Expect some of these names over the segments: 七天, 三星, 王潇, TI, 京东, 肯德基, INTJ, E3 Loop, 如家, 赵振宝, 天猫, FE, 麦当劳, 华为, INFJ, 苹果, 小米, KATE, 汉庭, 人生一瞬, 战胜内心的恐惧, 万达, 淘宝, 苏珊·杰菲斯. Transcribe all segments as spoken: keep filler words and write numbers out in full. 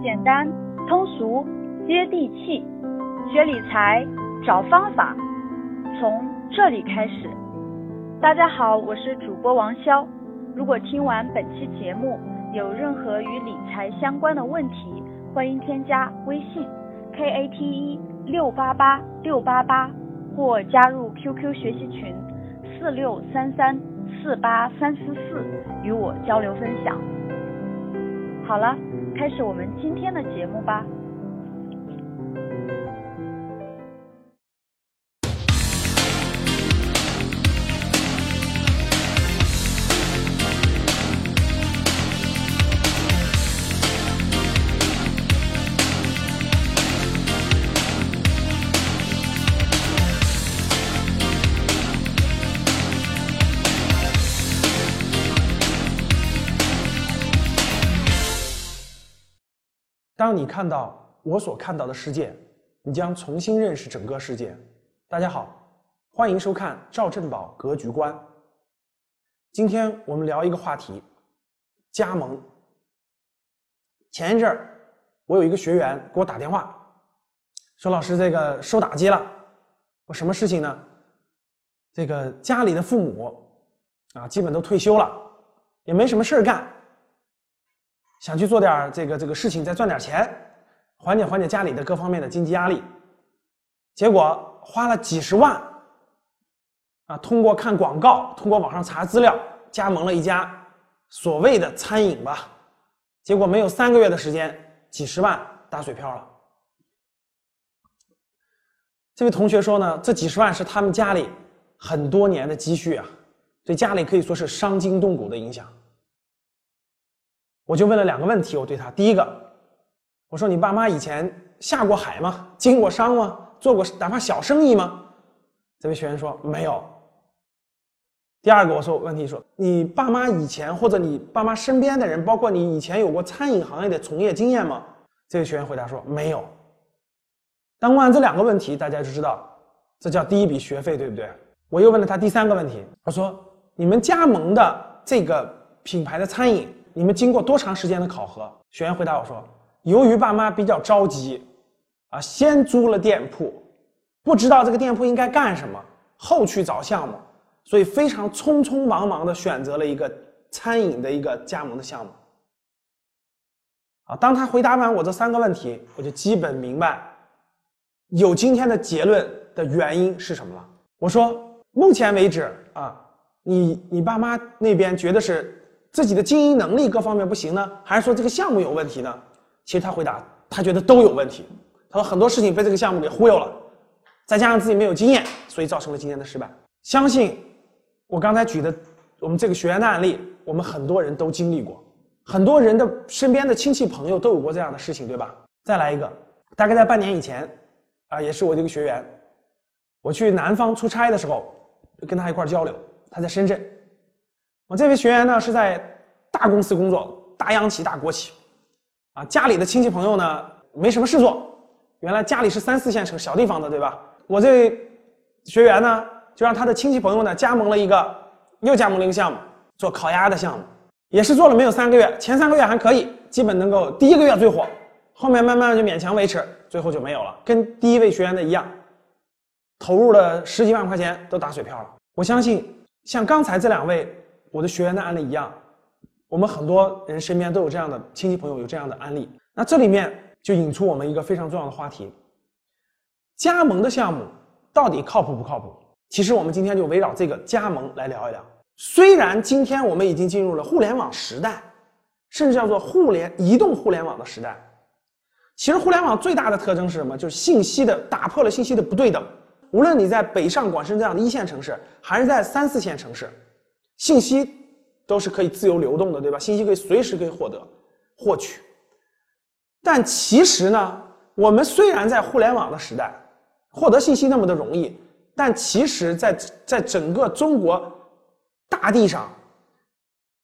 简单、通俗、接地气，学理财找方法，从这里开始。大家好，我是主播王潇。如果听完本期节目有任何与理财相关的问题，欢迎添加微信 K A T E 六八八六八八，或加入 Q Q 学习群四六三三四八三四四，与我交流分享。好了，开始我们今天的节目吧。当你看到我所看到的世界，你将重新认识整个世界。大家好，欢迎收看赵振宝格局观。今天我们聊一个话题，加盟。前一阵儿，我有一个学员给我打电话，说老师这个受打击了。我什么事情呢？这个家里的父母啊，基本都退休了，也没什么事儿干。想去做点这个这个事情，再赚点钱，缓解缓解家里的各方面的经济压力。结果花了几十万，啊，通过看广告，通过网上查资料，加盟了一家所谓的餐饮吧。结果没有三个月的时间，几十万打水漂了。这位同学说呢，这几十万是他们家里很多年的积蓄啊，对家里可以说是伤筋动骨的影响。我就问了两个问题，我对他，第一个，我说你爸妈以前下过海吗？经过商吗？做过哪怕小生意吗？这位学员说没有。第二个我说问题说，你爸妈以前或者你爸妈身边的人，包括你以前有过餐饮行业的从业经验吗？这位学员回答说没有。当问完这两个问题，大家就知道这叫第一笔学费，对不对？我又问了他第三个问题，我说你们加盟的这个品牌的餐饮，你们经过多长时间的考核？学员回答我说，由于爸妈比较着急啊，先租了店铺，不知道这个店铺应该干什么，后去找项目，所以非常匆匆忙忙的选择了一个餐饮的一个加盟的项目。啊，当他回答完我这三个问题，我就基本明白有今天的结论的原因是什么了。我说目前为止啊，你你爸妈那边觉得是自己的经营能力各方面不行呢，还是说这个项目有问题呢？其实他回答，他觉得都有问题。他说很多事情被这个项目给忽悠了，再加上自己没有经验，所以造成了今天的失败。相信我刚才举的我们这个学员的案例，我们很多人都经历过，很多人的身边的亲戚朋友都有过这样的事情，对吧？再来一个，大概在半年以前啊，也是我这个学员，我去南方出差的时候跟他一块交流，他在深圳。我这位学员呢是在大公司工作，大央企、大国企，啊，家里的亲戚朋友呢没什么事做，原来家里是三四线城小地方的，对吧？我这位学员呢就让他的亲戚朋友呢加盟了一个，又加盟了一个项目，做烤鸭的项目，也是做了没有三个月，前三个月还可以，基本能够第一个月最火，后面慢慢就勉强维持，最后就没有了，跟第一位学员的一样，投入了十几万块钱都打水漂了。我相信像刚才这两位我的学员的案例一样，我们很多人身边都有这样的亲戚朋友，有这样的案例。那这里面就引出我们一个非常重要的话题，加盟的项目到底靠谱不靠谱？其实我们今天就围绕这个加盟来聊一聊。虽然今天我们已经进入了互联网时代，甚至叫做互联移动互联网的时代，其实互联网最大的特征是什么？就是信息的打破了信息的不对等。无论你在北上广深这样的一线城市，还是在三四线城市，信息都是可以自由流动的，对吧？信息可以随时可以获得、获取。但其实呢，我们虽然在互联网的时代获得信息那么的容易，但其实在在整个中国大地上，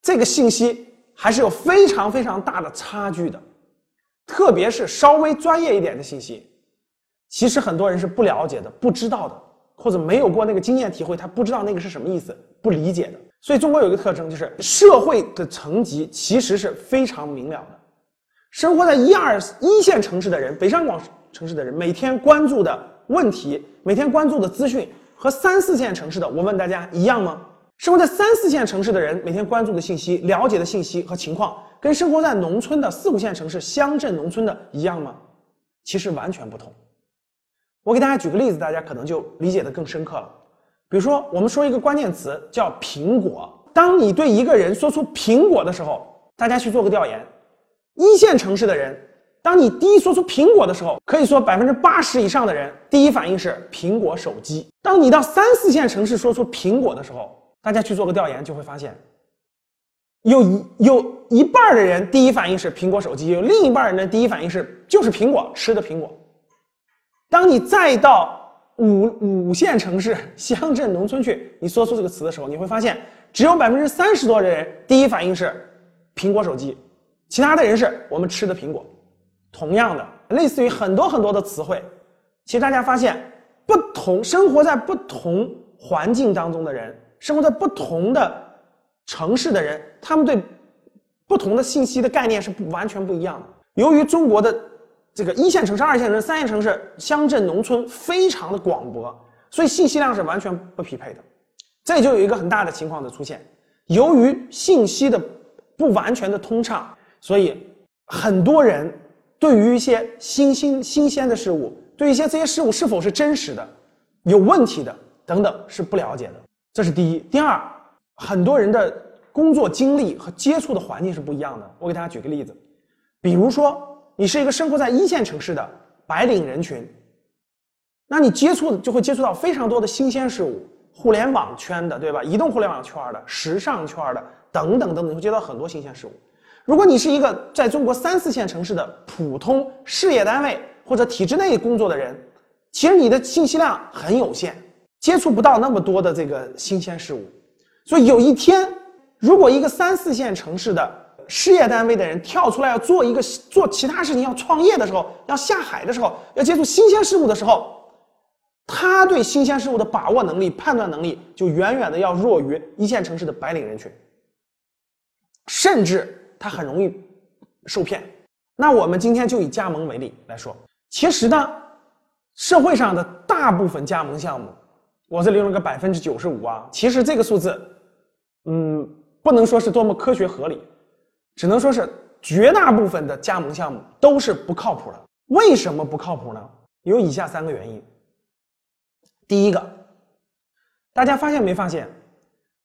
这个信息还是有非常非常大的差距的。特别是稍微专业一点的信息，其实很多人是不了解的、不知道的，或者没有过那个经验体会，他不知道那个是什么意思，不理解的。所以中国有一个特征，就是社会的层级其实是非常明了的。生活在一二一线城市的人，北上广城市的人，每天关注的问题，每天关注的资讯，和三四线城市的，我问大家一样吗？生活在三四线城市的人每天关注的信息、了解的信息和情况，跟生活在农村的四五线城市、乡镇农村的一样吗？其实完全不同。我给大家举个例子，大家可能就理解得更深刻了。比如说，我们说一个关键词叫苹果。当你对一个人说出苹果的时候，大家去做个调研，一线城市的人，当你第一说出苹果的时候，可以说 百分之八十 以上的人第一反应是苹果手机。当你到三四线城市说出苹果的时候，大家去做个调研，就会发现有一有一半的人第一反应是苹果手机，有另一半人的第一反应是就是苹果，吃的苹果。当你再到五五线城市、乡镇农村去，你说出这个词的时候，你会发现只有 百分之三十 多的人第一反应是苹果手机，其他的人是我们吃的苹果。同样的，类似于很多很多的词汇，其实大家发现不同生活在不同环境当中的人，生活在不同的城市的人，他们对不同的信息的概念是不完全不一样的。由于中国的这个一线城市、二线城市、三线城市、乡镇农村非常的广博，所以信息量是完全不匹配的。这就有一个很大的情况的出现，由于信息的不完全的通畅，所以很多人对于一些新新新鲜的事物，对于一些这些事物是否是真实的、有问题的等等是不了解的。这是第一。第二，很多人的工作经历和接触的环境是不一样的。我给大家举个例子，比如说你是一个生活在一线城市的白领人群，那你接触就会接触到非常多的新鲜事物，互联网圈的，对吧？移动互联网圈的、时尚圈的等等等等，你会接触到很多新鲜事物。如果你是一个在中国三四线城市的普通事业单位或者体制内工作的人，其实你的信息量很有限，接触不到那么多的这个新鲜事物。所以有一天，如果一个三四线城市的事业单位的人跳出来要做一个做其他事情，要创业的时候，要下海的时候，要接触新鲜事物的时候，他对新鲜事物的把握能力、判断能力就远远的要弱于一线城市的白领人群，甚至他很容易受骗。那我们今天就以加盟为例来说，其实呢，社会上的大部分加盟项目，我这里用了个 百分之九十五 啊，其实这个数字嗯，不能说是多么科学合理，只能说是绝大部分的加盟项目都是不靠谱的。为什么不靠谱呢？有以下三个原因。第一个，大家发现没发现，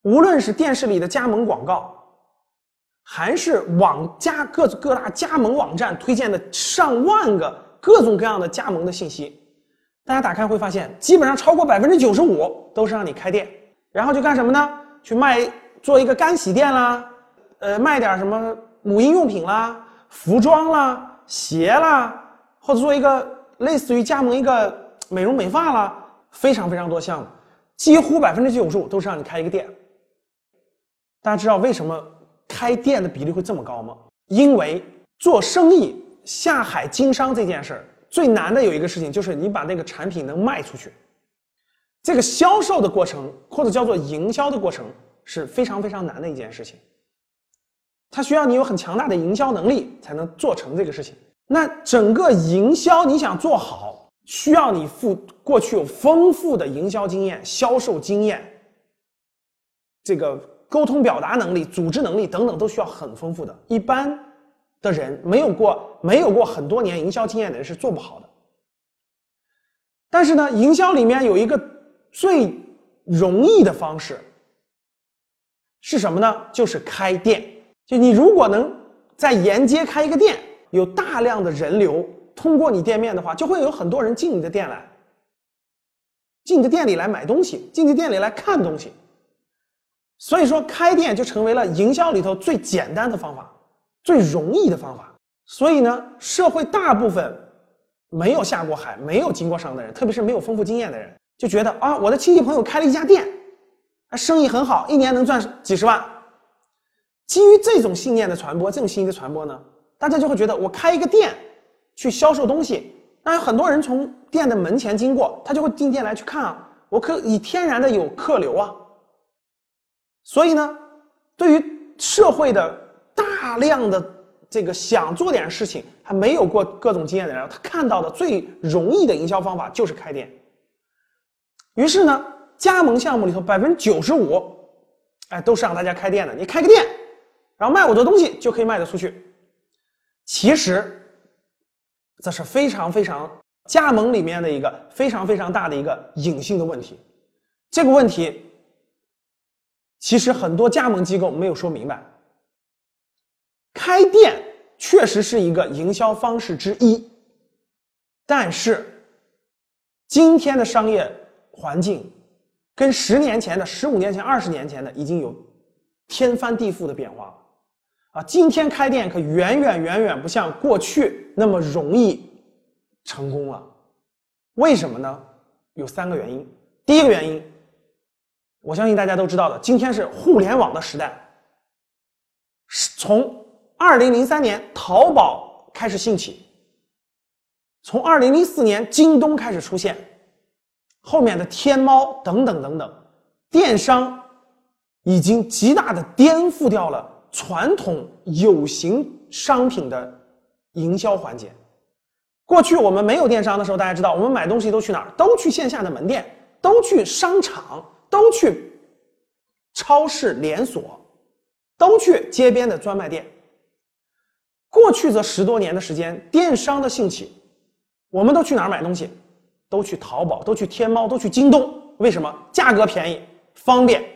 无论是电视里的加盟广告，还是网加各各大加盟网站推荐的上万个各种各样的加盟的信息，大家打开会发现基本上超过 百分之九十五 都是让你开店，然后就干什么呢？去卖，做一个干洗店啦，呃，卖点什么母婴用品啦、服装啦、鞋啦，或者做一个类似于加盟一个美容美发啦，非常非常多项目，几乎 百分之九十五 都是让你开一个店。大家知道为什么开店的比例会这么高吗？因为做生意、下海经商这件事儿最难的有一个事情，就是你把那个产品能卖出去。这个销售的过程，或者叫做营销的过程，是非常非常难的一件事情，它需要你有很强大的营销能力才能做成这个事情。那整个营销你想做好，需要你过去有丰富的营销经验、销售经验，这个沟通表达能力、组织能力等等都需要很丰富的。一般的人没有过没有过很多年营销经验的人是做不好的。但是呢，营销里面有一个最容易的方式是什么呢？就是开店。就你如果能在沿街开一个店，有大量的人流通过你店面的话，就会有很多人进你的店来，进你的店里来买东西，进你的店里来看东西。所以说，开店就成为了营销里头最简单的方法，最容易的方法。所以呢，社会大部分没有下过海、没有经过商的人，特别是没有丰富经验的人，就觉得啊，我的亲戚朋友开了一家店，生意很好，一年能赚几十万。基于这种信念的传播，这种信息的传播呢，大家就会觉得我开一个店去销售东西，那有很多人从店的门前经过，他就会进店来去看啊，我可以天然的有客流啊。所以呢，对于社会的大量的这个想做点事情还没有过各种经验的人，他看到的最容易的营销方法就是开店。于是呢，加盟项目里头 百分之九十五 哎，都是让大家开店的，你开个店，然后卖我的东西就可以卖得出去。其实这是非常非常加盟里面的一个非常非常大的一个隐性的问题。这个问题其实很多加盟机构没有说明白。开店确实是一个营销方式之一，但是今天的商业环境跟十年前的、十五年前、二十年前的已经有天翻地覆的变化了啊！今天开店可远远远远不像过去那么容易成功了。为什么呢？有三个原因。第一个原因，我相信大家都知道的，今天是互联网的时代。从二零零三年淘宝开始兴起，从二零零四年京东开始出现，后面的天猫等等等等，电商已经极大的颠覆掉了传统有形商品的营销环节。过去我们没有电商的时候，大家知道我们买东西都去哪儿？都去线下的门店，都去商场，都去超市连锁，都去街边的专卖店。过去这十多年的时间，电商的兴起，我们都去哪儿买东西？都去淘宝，都去天猫，都去京东。为什么？价格便宜，方便，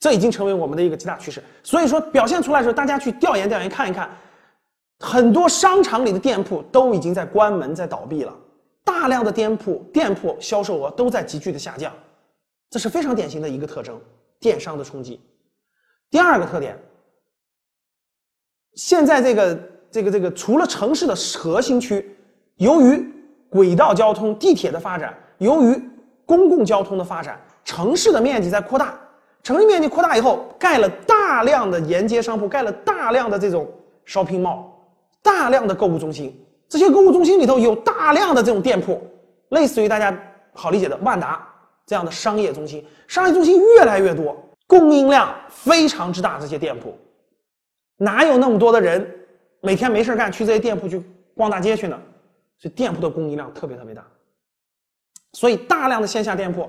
这已经成为我们的一个极大趋势。所以说表现出来的时候，大家去调研调研看一看，很多商场里的店铺都已经在关门，在倒闭了，大量的店铺店铺销售额都在急剧的下降，这是非常典型的一个特征，电商的冲击。第二个特点，现在这个这个这个除了城市的核心区，由于轨道交通、地铁的发展，由于公共交通的发展，城市的面积在扩大。城市面积扩大以后，盖了大量的沿街商铺，盖了大量的这种 shopping mall， 大量的购物中心。这些购物中心里头有大量的这种店铺，类似于大家好理解的万达这样的商业中心。商业中心越来越多，供应量非常之大，这些店铺哪有那么多的人每天没事干去这些店铺去逛大街去呢？所以店铺的供应量特别特别大，所以大量的线下店铺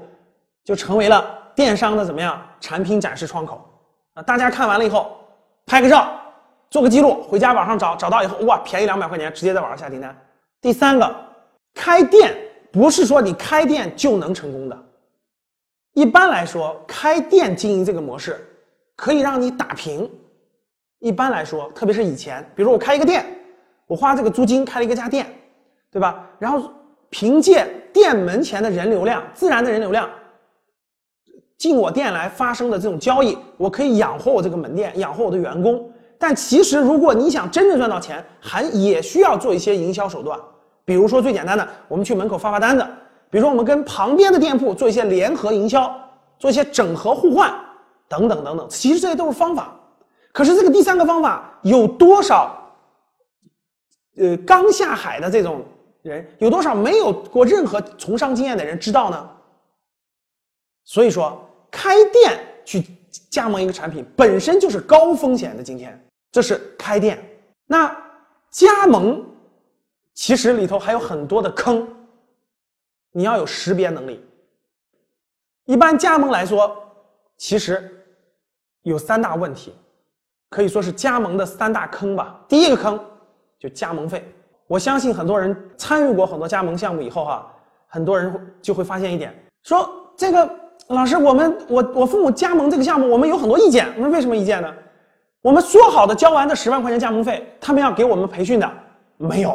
就成为了电商的怎么样产品展示窗口啊！大家看完了以后拍个照做个记录，回家网上找，找到以后哇便宜两百块钱，直接在网上下订单。第三个，开店不是说你开店就能成功的。一般来说，开店经营这个模式可以让你打平。一般来说，特别是以前，比如我开一个店，我花这个租金开了一个家店，对吧？然后凭借店门前的人流量，自然的人流量进我店来发生的这种交易，我可以养活我这个门店，养活我的员工。但其实如果你想真正赚到钱，还也需要做一些营销手段。比如说最简单的，我们去门口发发单子，比如说我们跟旁边的店铺做一些联合营销，做一些整合互换等等等等，其实这些都是方法。可是这个第三个方法，有多少呃刚下海的这种人，有多少没有过任何从商经验的人知道呢？所以说开店去加盟一个产品本身就是高风险的，今天这是开店。那加盟其实里头还有很多的坑，你要有识别能力。一般加盟来说，其实有三大问题，可以说是加盟的三大坑吧。第一个坑就加盟费。我相信很多人参与过很多加盟项目以后哈、啊，很多人就会发现一点，说这个老师，我们我我父母加盟这个项目，我们有很多意见。我们为什么意见呢？我们说好的交完的十万块钱加盟费，他们要给我们培训的没有；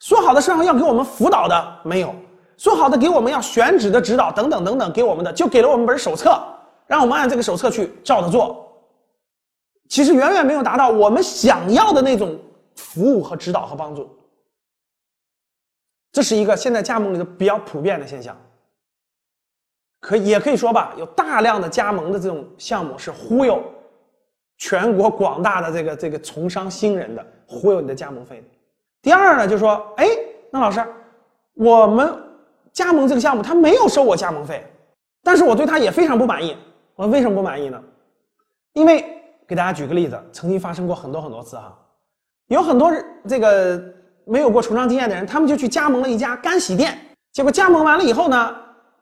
说好的十万块钱要给我们辅导的没有。说好的给我们要选址的指导等等等等，给我们的就给了我们本手册，让我们按这个手册去照着做，其实远远没有达到我们想要的那种服务和指导和帮助。这是一个现在加盟里的比较普遍的现象。可也可以说吧，有大量的加盟的这种项目是忽悠全国广大的这个这个从商新人的，忽悠你的加盟费的。第二呢，就是说，哎，那老师，我们加盟这个项目他没有收我加盟费，但是我对他也非常不满意。我为什么不满意呢？因为给大家举个例子，曾经发生过很多很多次哈，有很多这个没有过从商经验的人，他们就去加盟了一家干洗店，结果加盟完了以后呢，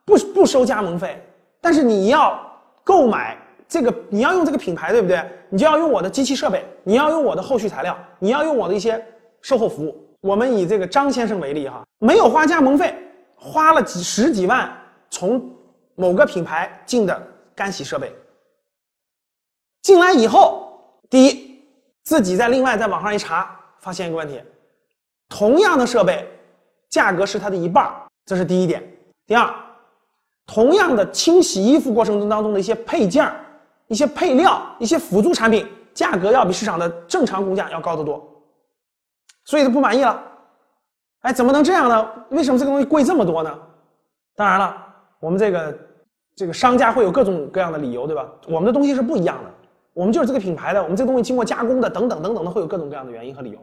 不不收加盟费，但是你要购买这个，你要用这个品牌，对不对？你就要用我的机器设备，你要用我的后续材料，你要用我的一些售后服务。我们以这个张先生为例哈，没有花加盟费，花了几十几万从某个品牌进的干洗设备，进来以后，第一，自己在另外在网上一查，发现一个问题，同样的设备价格是它的一半，这是第一点。第二，同样的清洗衣服过程当中的一些配件、一些配料、一些辅助产品，价格要比市场的正常工价要高得多，所以他不满意了。哎，怎么能这样呢？为什么这个东西贵这么多呢？当然了，我们这个这个商家会有各种各样的理由，对吧？我们的东西是不一样的，我们就是这个品牌的，我们这个东西经过加工的，等等等等的，会有各种各样的原因和理由。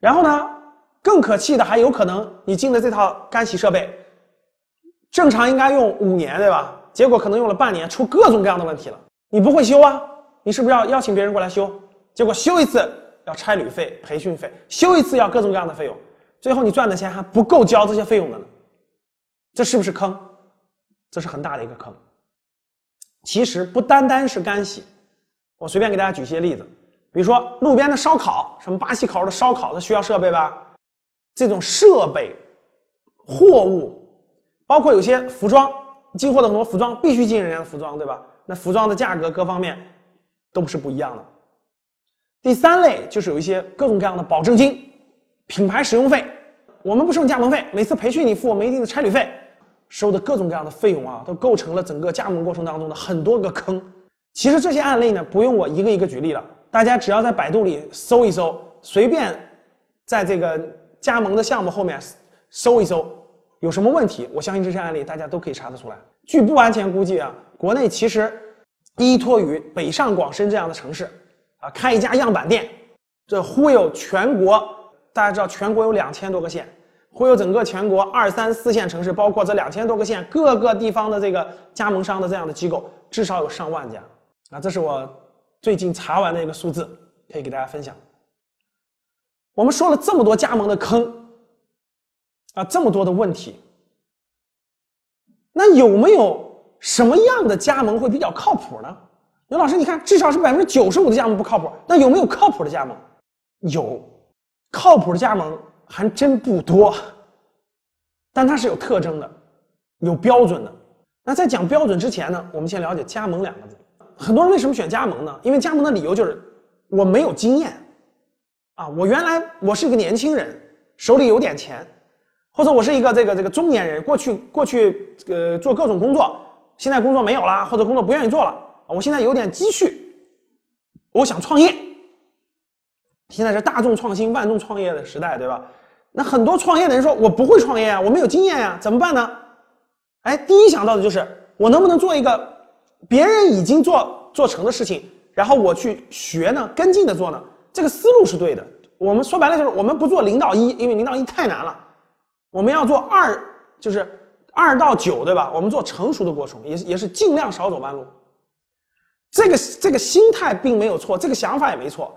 然后呢，更可气的还有可能你进的这套干洗设备正常应该用五年，对吧？结果可能用了半年，出各种各样的问题了。你不会修啊，你是不是要邀请别人过来修？结果修一次要差旅费、培训费，修一次要各种各样的费用，最后你赚的钱还不够交这些费用的呢。这是不是坑？这是很大的一个坑。其实不单单是干洗，我随便给大家举些例子，比如说路边的烧烤，什么巴西烤肉的烧烤，它需要设备吧？这种设备、货物，包括有些服装，进货的很多服装必须进人家的服装，对吧？那服装的价格各方面都是不一样的。第三类就是有一些各种各样的保证金、品牌使用费，我们不收加盟费，每次培训你付我们一定的差旅费。收的各种各样的费用啊，都构成了整个加盟过程当中的很多个坑。其实这些案例呢，不用我一个一个举例了，大家只要在百度里搜一搜，随便在这个加盟的项目后面搜一搜有什么问题，我相信这些案例大家都可以查得出来。据不完全估计啊，国内其实依托于北上广深这样的城市啊，开一家样板店，这忽悠全国。大家知道全国有两千多个县，会有整个全国二三四线城市，包括这两千多个县各个地方的这个加盟商的这样的机构，至少有上万家啊！这是我最近查完的一个数字，可以给大家分享。我们说了这么多加盟的坑啊，这么多的问题，那有没有什么样的加盟会比较靠谱呢？刘老师，你看，至少是 百分之九十五 的加盟不靠谱，那有没有靠谱的加盟？有，靠谱的加盟还真不多，但它是有特征的，有标准的。那在讲标准之前呢，我们先了解加盟两个字。很多人为什么选加盟呢？因为加盟的理由就是我没有经验啊，我原来我是一个年轻人，手里有点钱，或者我是一个这个这个中年人，过去过去呃做各种工作，现在工作没有了，或者工作不愿意做了，我现在有点积蓄，我想创业。现在是大众创新、万众创业的时代，对吧？那很多创业的人说我不会创业啊，我没有经验啊，怎么办呢？哎，第一想到的就是我能不能做一个别人已经做做成的事情，然后我去学呢，跟进的做呢？这个思路是对的。我们说白了就是我们不做零到一，因为零到一太难了，我们要做二，就是二到九，对吧？我们做成熟的过程，也是也是尽量少走弯路。这个这个心态并没有错，这个想法也没错，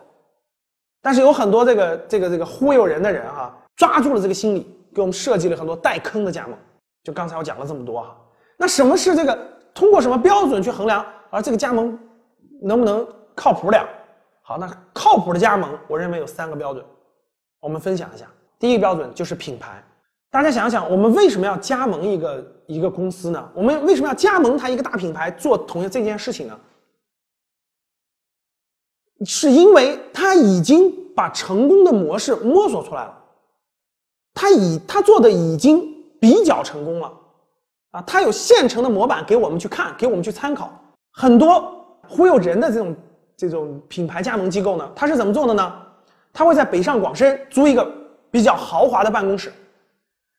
但是有很多这个这个这个忽悠人的人哈、啊。抓住了这个心理，给我们设计了很多带坑的加盟。就刚才我讲了这么多哈，那什么是这个？通过什么标准去衡量？而这个加盟能不能靠谱了？好，那靠谱的加盟，我认为有三个标准，我们分享一下。第一个标准就是品牌。大家想想，我们为什么要加盟一个一个公司呢？我们为什么要加盟它一个大品牌做同样这件事情呢？是因为它已经把成功的模式摸索出来了。他已他做的已经比较成功了啊，他有现成的模板给我们去看，给我们去参考。很多忽悠人的这种这种品牌加盟机构呢，他是怎么做的呢？他会在北上广深租一个比较豪华的办公室，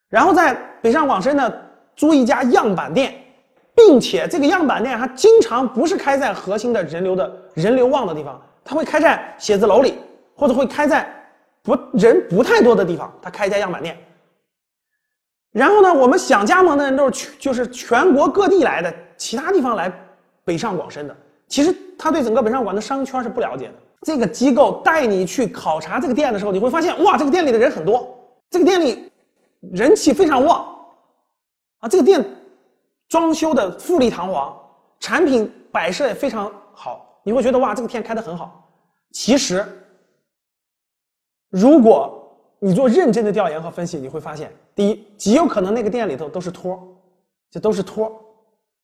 然后在北上广深呢租一家样板店，并且这个样板店它经常不是开在核心的人流的人流旺的地方，它会开在写字楼里，或者会开在不人不太多的地方，他开一家样板店。然后呢，我们想加盟的人都是就是全国各地来的，其他地方来北上广深的，其实他对整个北上广的商圈是不了解的。这个机构带你去考察这个店的时候，你会发现，哇，这个店里的人很多，这个店里人气非常旺，啊，这个店装修的富丽堂皇，产品摆设也非常好，你会觉得哇，这个店开得很好。其实，如果你做认真的调研和分析，你会发现，第一，极有可能那个店里头都是托，这都是托；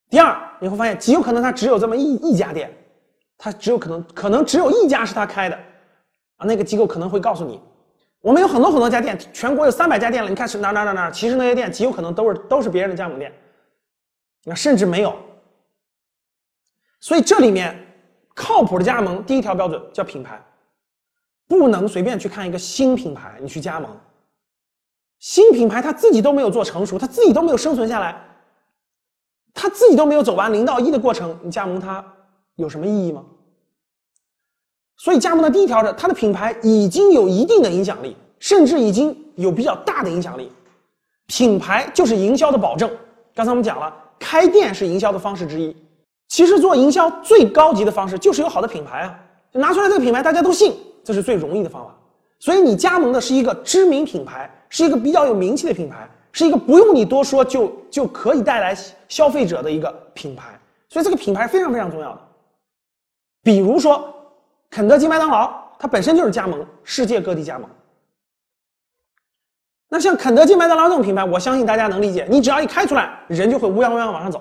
第二，你会发现极有可能它只有这么一一家店，它只有可能可能只有一家是他开的，啊，那个机构可能会告诉你，我们有很多很多家店，全国有三百家店了，你看是哪哪哪哪，其实那些店极有可能都是都是别人的加盟店，那甚至没有。所以这里面靠谱的加盟，第一条标准叫品牌。不能随便去看一个新品牌你去加盟，新品牌它自己都没有做成熟，它自己都没有生存下来，它自己都没有走完零到一的过程，你加盟它有什么意义吗？所以加盟的第一条是它的品牌已经有一定的影响力，甚至已经有比较大的影响力。品牌就是营销的保证，刚才我们讲了，开店是营销的方式之一，其实做营销最高级的方式就是有好的品牌啊，拿出来这个品牌大家都信，这是最容易的方法。所以你加盟的是一个知名品牌，是一个比较有名气的品牌，是一个不用你多说就就可以带来消费者的一个品牌，所以这个品牌非常非常重要的。比如说肯德基、麦当劳，它本身就是加盟，世界各地加盟。那像肯德基、麦当劳这种品牌，我相信大家能理解，你只要一开出来，人就会乌泱乌泱往上走。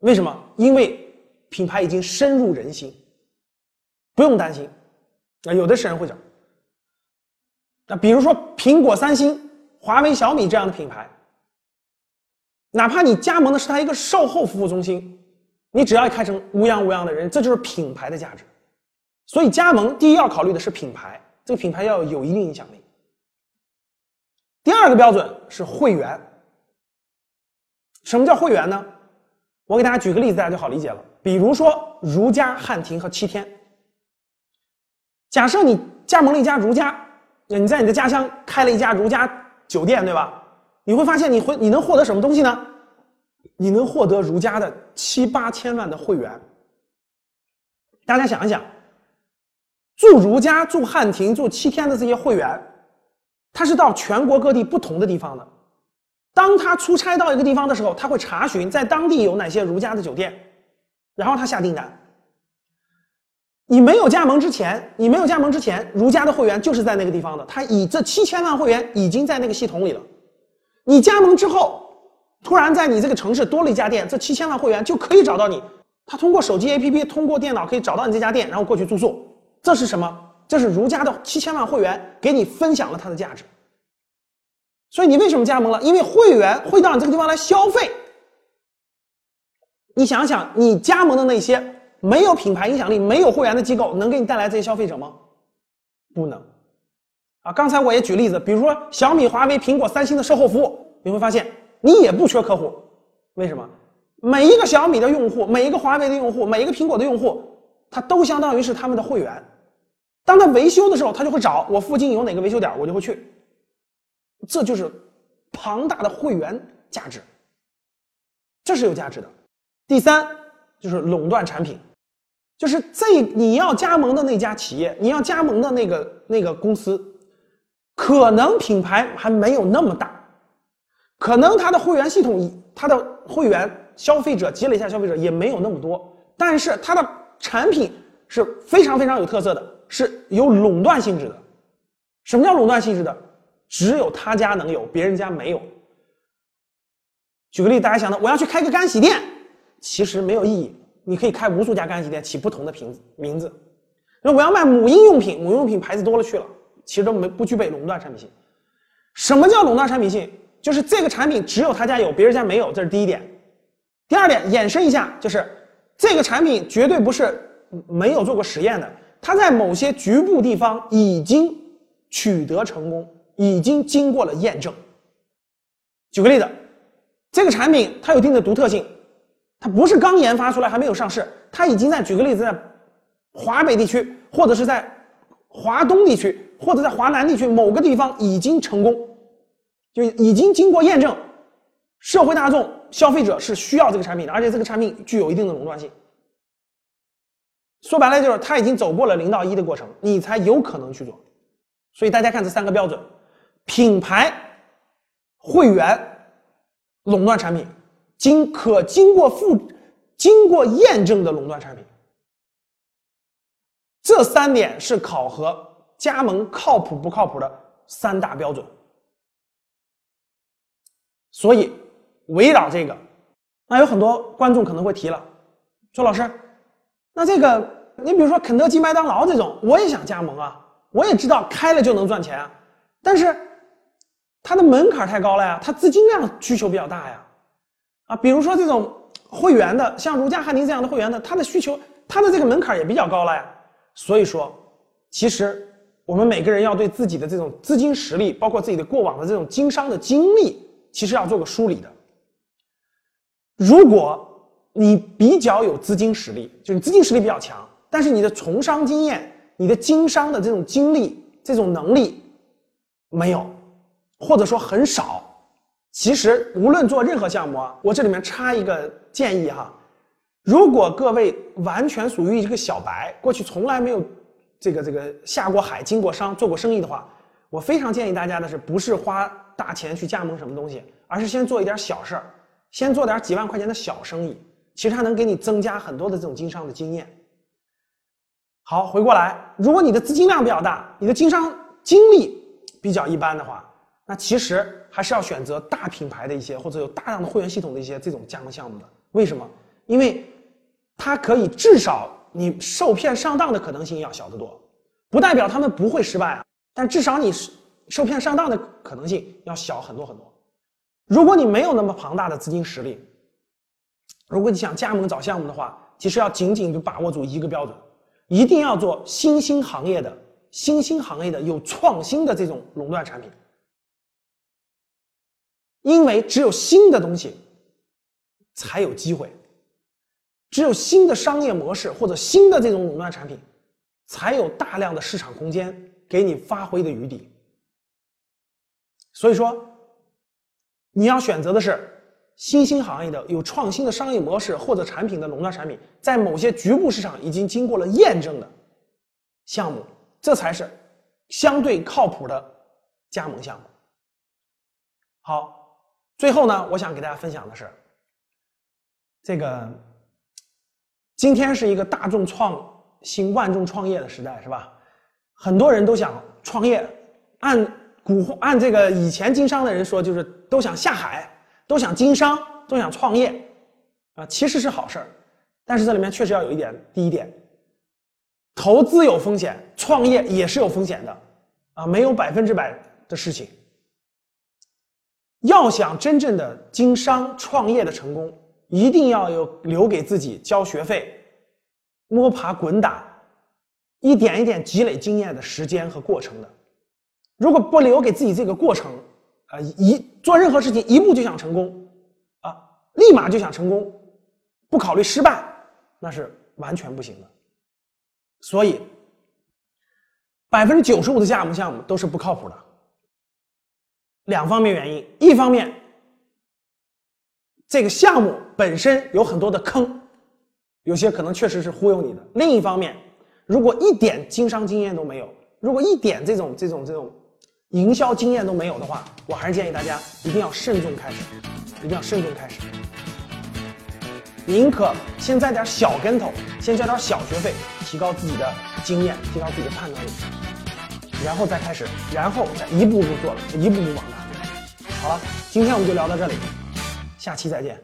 为什么？因为品牌已经深入人心，不用担心。那有的是人会讲，那比如说苹果、三星、华为、小米这样的品牌，哪怕你加盟的是它一个售后服务中心，你只要一开成乌泱乌泱的人，这就是品牌的价值。所以加盟第一要考虑的是品牌，这个品牌要有一定影响力。第二个标准是会员。什么叫会员呢？我给大家举个例子，大家就好理解了。比如说如家、汉庭和七天，假设你加盟了一家如家，你在你的家乡开了一家如家酒店，对吧？你会发现你会你能获得什么东西呢？你能获得如家的七八千万的会员。大家想一想，住如家、住汉庭、住七天的这些会员，他是到全国各地不同的地方的。当他出差到一个地方的时候，他会查询在当地有哪些如家的酒店，然后他下订单。你没有加盟之前，你没有加盟之前，如家的会员就是在那个地方的，他以这七千万会员已经在那个系统里了。你加盟之后，突然在你这个城市多了一家店，这七千万会员就可以找到你，他通过手机 A P P， 通过电脑可以找到你这家店，然后过去住宿。这是什么？这是如家的七千万会员给你分享了它的价值。所以你为什么加盟了？因为会员会到你这个地方来消费。你想想，你加盟的那些没有品牌影响力、没有会员的机构，能给你带来这些消费者吗？不能。啊，刚才我也举例子，比如说小米、华为、苹果、三星的售后服务，你会发现你也不缺客户。为什么？每一个小米的用户、每一个华为的用户、每一个苹果的用户，它都相当于是他们的会员。当他维修的时候，他就会找我附近有哪个维修点，我就会去。这就是庞大的会员价值，这是有价值的。第三就是垄断产品。就是这你要加盟的那家企业，你要加盟的那个那个公司，可能品牌还没有那么大，可能它的会员系统，它的会员消费者积累一下消费者也没有那么多，但是它的产品是非常非常有特色的，是有垄断性质的。什么叫垄断性质的？只有他家能有，别人家没有。举个例，大家想到我要去开个干洗店，其实没有意义，你可以开无数家干洗店，起不同的名字。那我要卖母婴用品，母婴用品牌子多了去了，其实都没不具备垄断产品性。什么叫垄断产品性？就是这个产品只有他家有，别人家没有，这是第一点。第二点，衍生一下，就是这个产品绝对不是没有做过实验的，它在某些局部地方已经取得成功，已经经过了验证。举个例子，这个产品它有一定的独特性，它不是刚研发出来还没有上市，它已经在，举个例子，在华北地区或者是在华东地区或者在华南地区某个地方已经成功，就已经经过验证，社会大众消费者是需要这个产品的，而且这个产品具有一定的垄断性。说白了就是他已经走过了零到一的过程，你才有可能去做。所以大家看这三个标准：品牌、会员、垄断产品，经可经过复经过验证的垄断产品。这三点是考核加盟靠谱不靠谱的三大标准。所以围绕这个，那有很多观众可能会提了，说老师，那这个你比如说肯德基、麦当劳这种，我也想加盟啊，我也知道开了就能赚钱啊，但是它的门槛太高了呀，它资金量需求比较大呀，啊，比如说这种会员的，像如家、汉庭这样的会员的，它的需求，它的这个门槛也比较高了呀。所以说，其实我们每个人要对自己的这种资金实力，包括自己的过往的这种经商的经历，其实要做个梳理的。如果你比较有资金实力，就是资金实力比较强，但是你的从商经验、你的经商的这种经历、这种能力没有，或者说很少，其实无论做任何项目啊，我这里面插一个建议哈，如果各位完全属于一个小白，过去从来没有这个这个下过海、经过商、做过生意的话，我非常建议大家的是，不是花大钱去加盟什么东西，而是先做一点小事儿，先做点几万块钱的小生意，其实它能给你增加很多的这种经商的经验。好，回过来，如果你的资金量比较大，你的经商经历比较一般的话，那其实还是要选择大品牌的一些，或者有大量的会员系统的一些这种加盟项目的。为什么？因为它可以至少你受骗上当的可能性要小得多，不代表他们不会失败啊，但至少你受骗上当的可能性要小很多很多。如果你没有那么庞大的资金实力，如果你想加盟找项目的话，其实要紧紧就把握住一个标准，一定要做新兴行业的新兴行业的有创新的这种垄断产品。因为只有新的东西才有机会，只有新的商业模式或者新的这种垄断产品才有大量的市场空间给你发挥的余地。所以说你要选择的是新兴行业的有创新的商业模式或者产品的垄断产品，在某些局部市场已经经过了验证的项目，这才是相对靠谱的加盟项目。好，最后呢，我想给大家分享的是，这个今天是一个大众创新、万众创业的时代，是吧？很多人都想创业，按古按这个以前经商的人说，就是都想下海，都想经商，都想创业啊，其实是好事儿，但是这里面确实要有一点，第一点，投资有风险，创业也是有风险的啊，没有百分之百的事情。要想真正的经商创业的成功，一定要有留给自己交学费、摸爬滚打、一点一点积累经验的时间和过程的。如果不留给自己这个过程，啊、呃，一做任何事情一步就想成功，啊，立马就想成功，不考虑失败，那是完全不行的。所以，百分之九十五的加盟项目都是不靠谱的。两方面原因，一方面，这个项目本身有很多的坑，有些可能确实是忽悠你的；另一方面，如果一点经商经验都没有，如果一点这种这种这种。营销经验都没有的话，我还是建议大家一定要慎重开始，一定要慎重开始。宁可先栽点小跟头，先交点小学费，提高自己的经验，提高自己的判断力，然后再开始，然后再一步步做了，一步步往大。好了，今天我们就聊到这里，下期再见。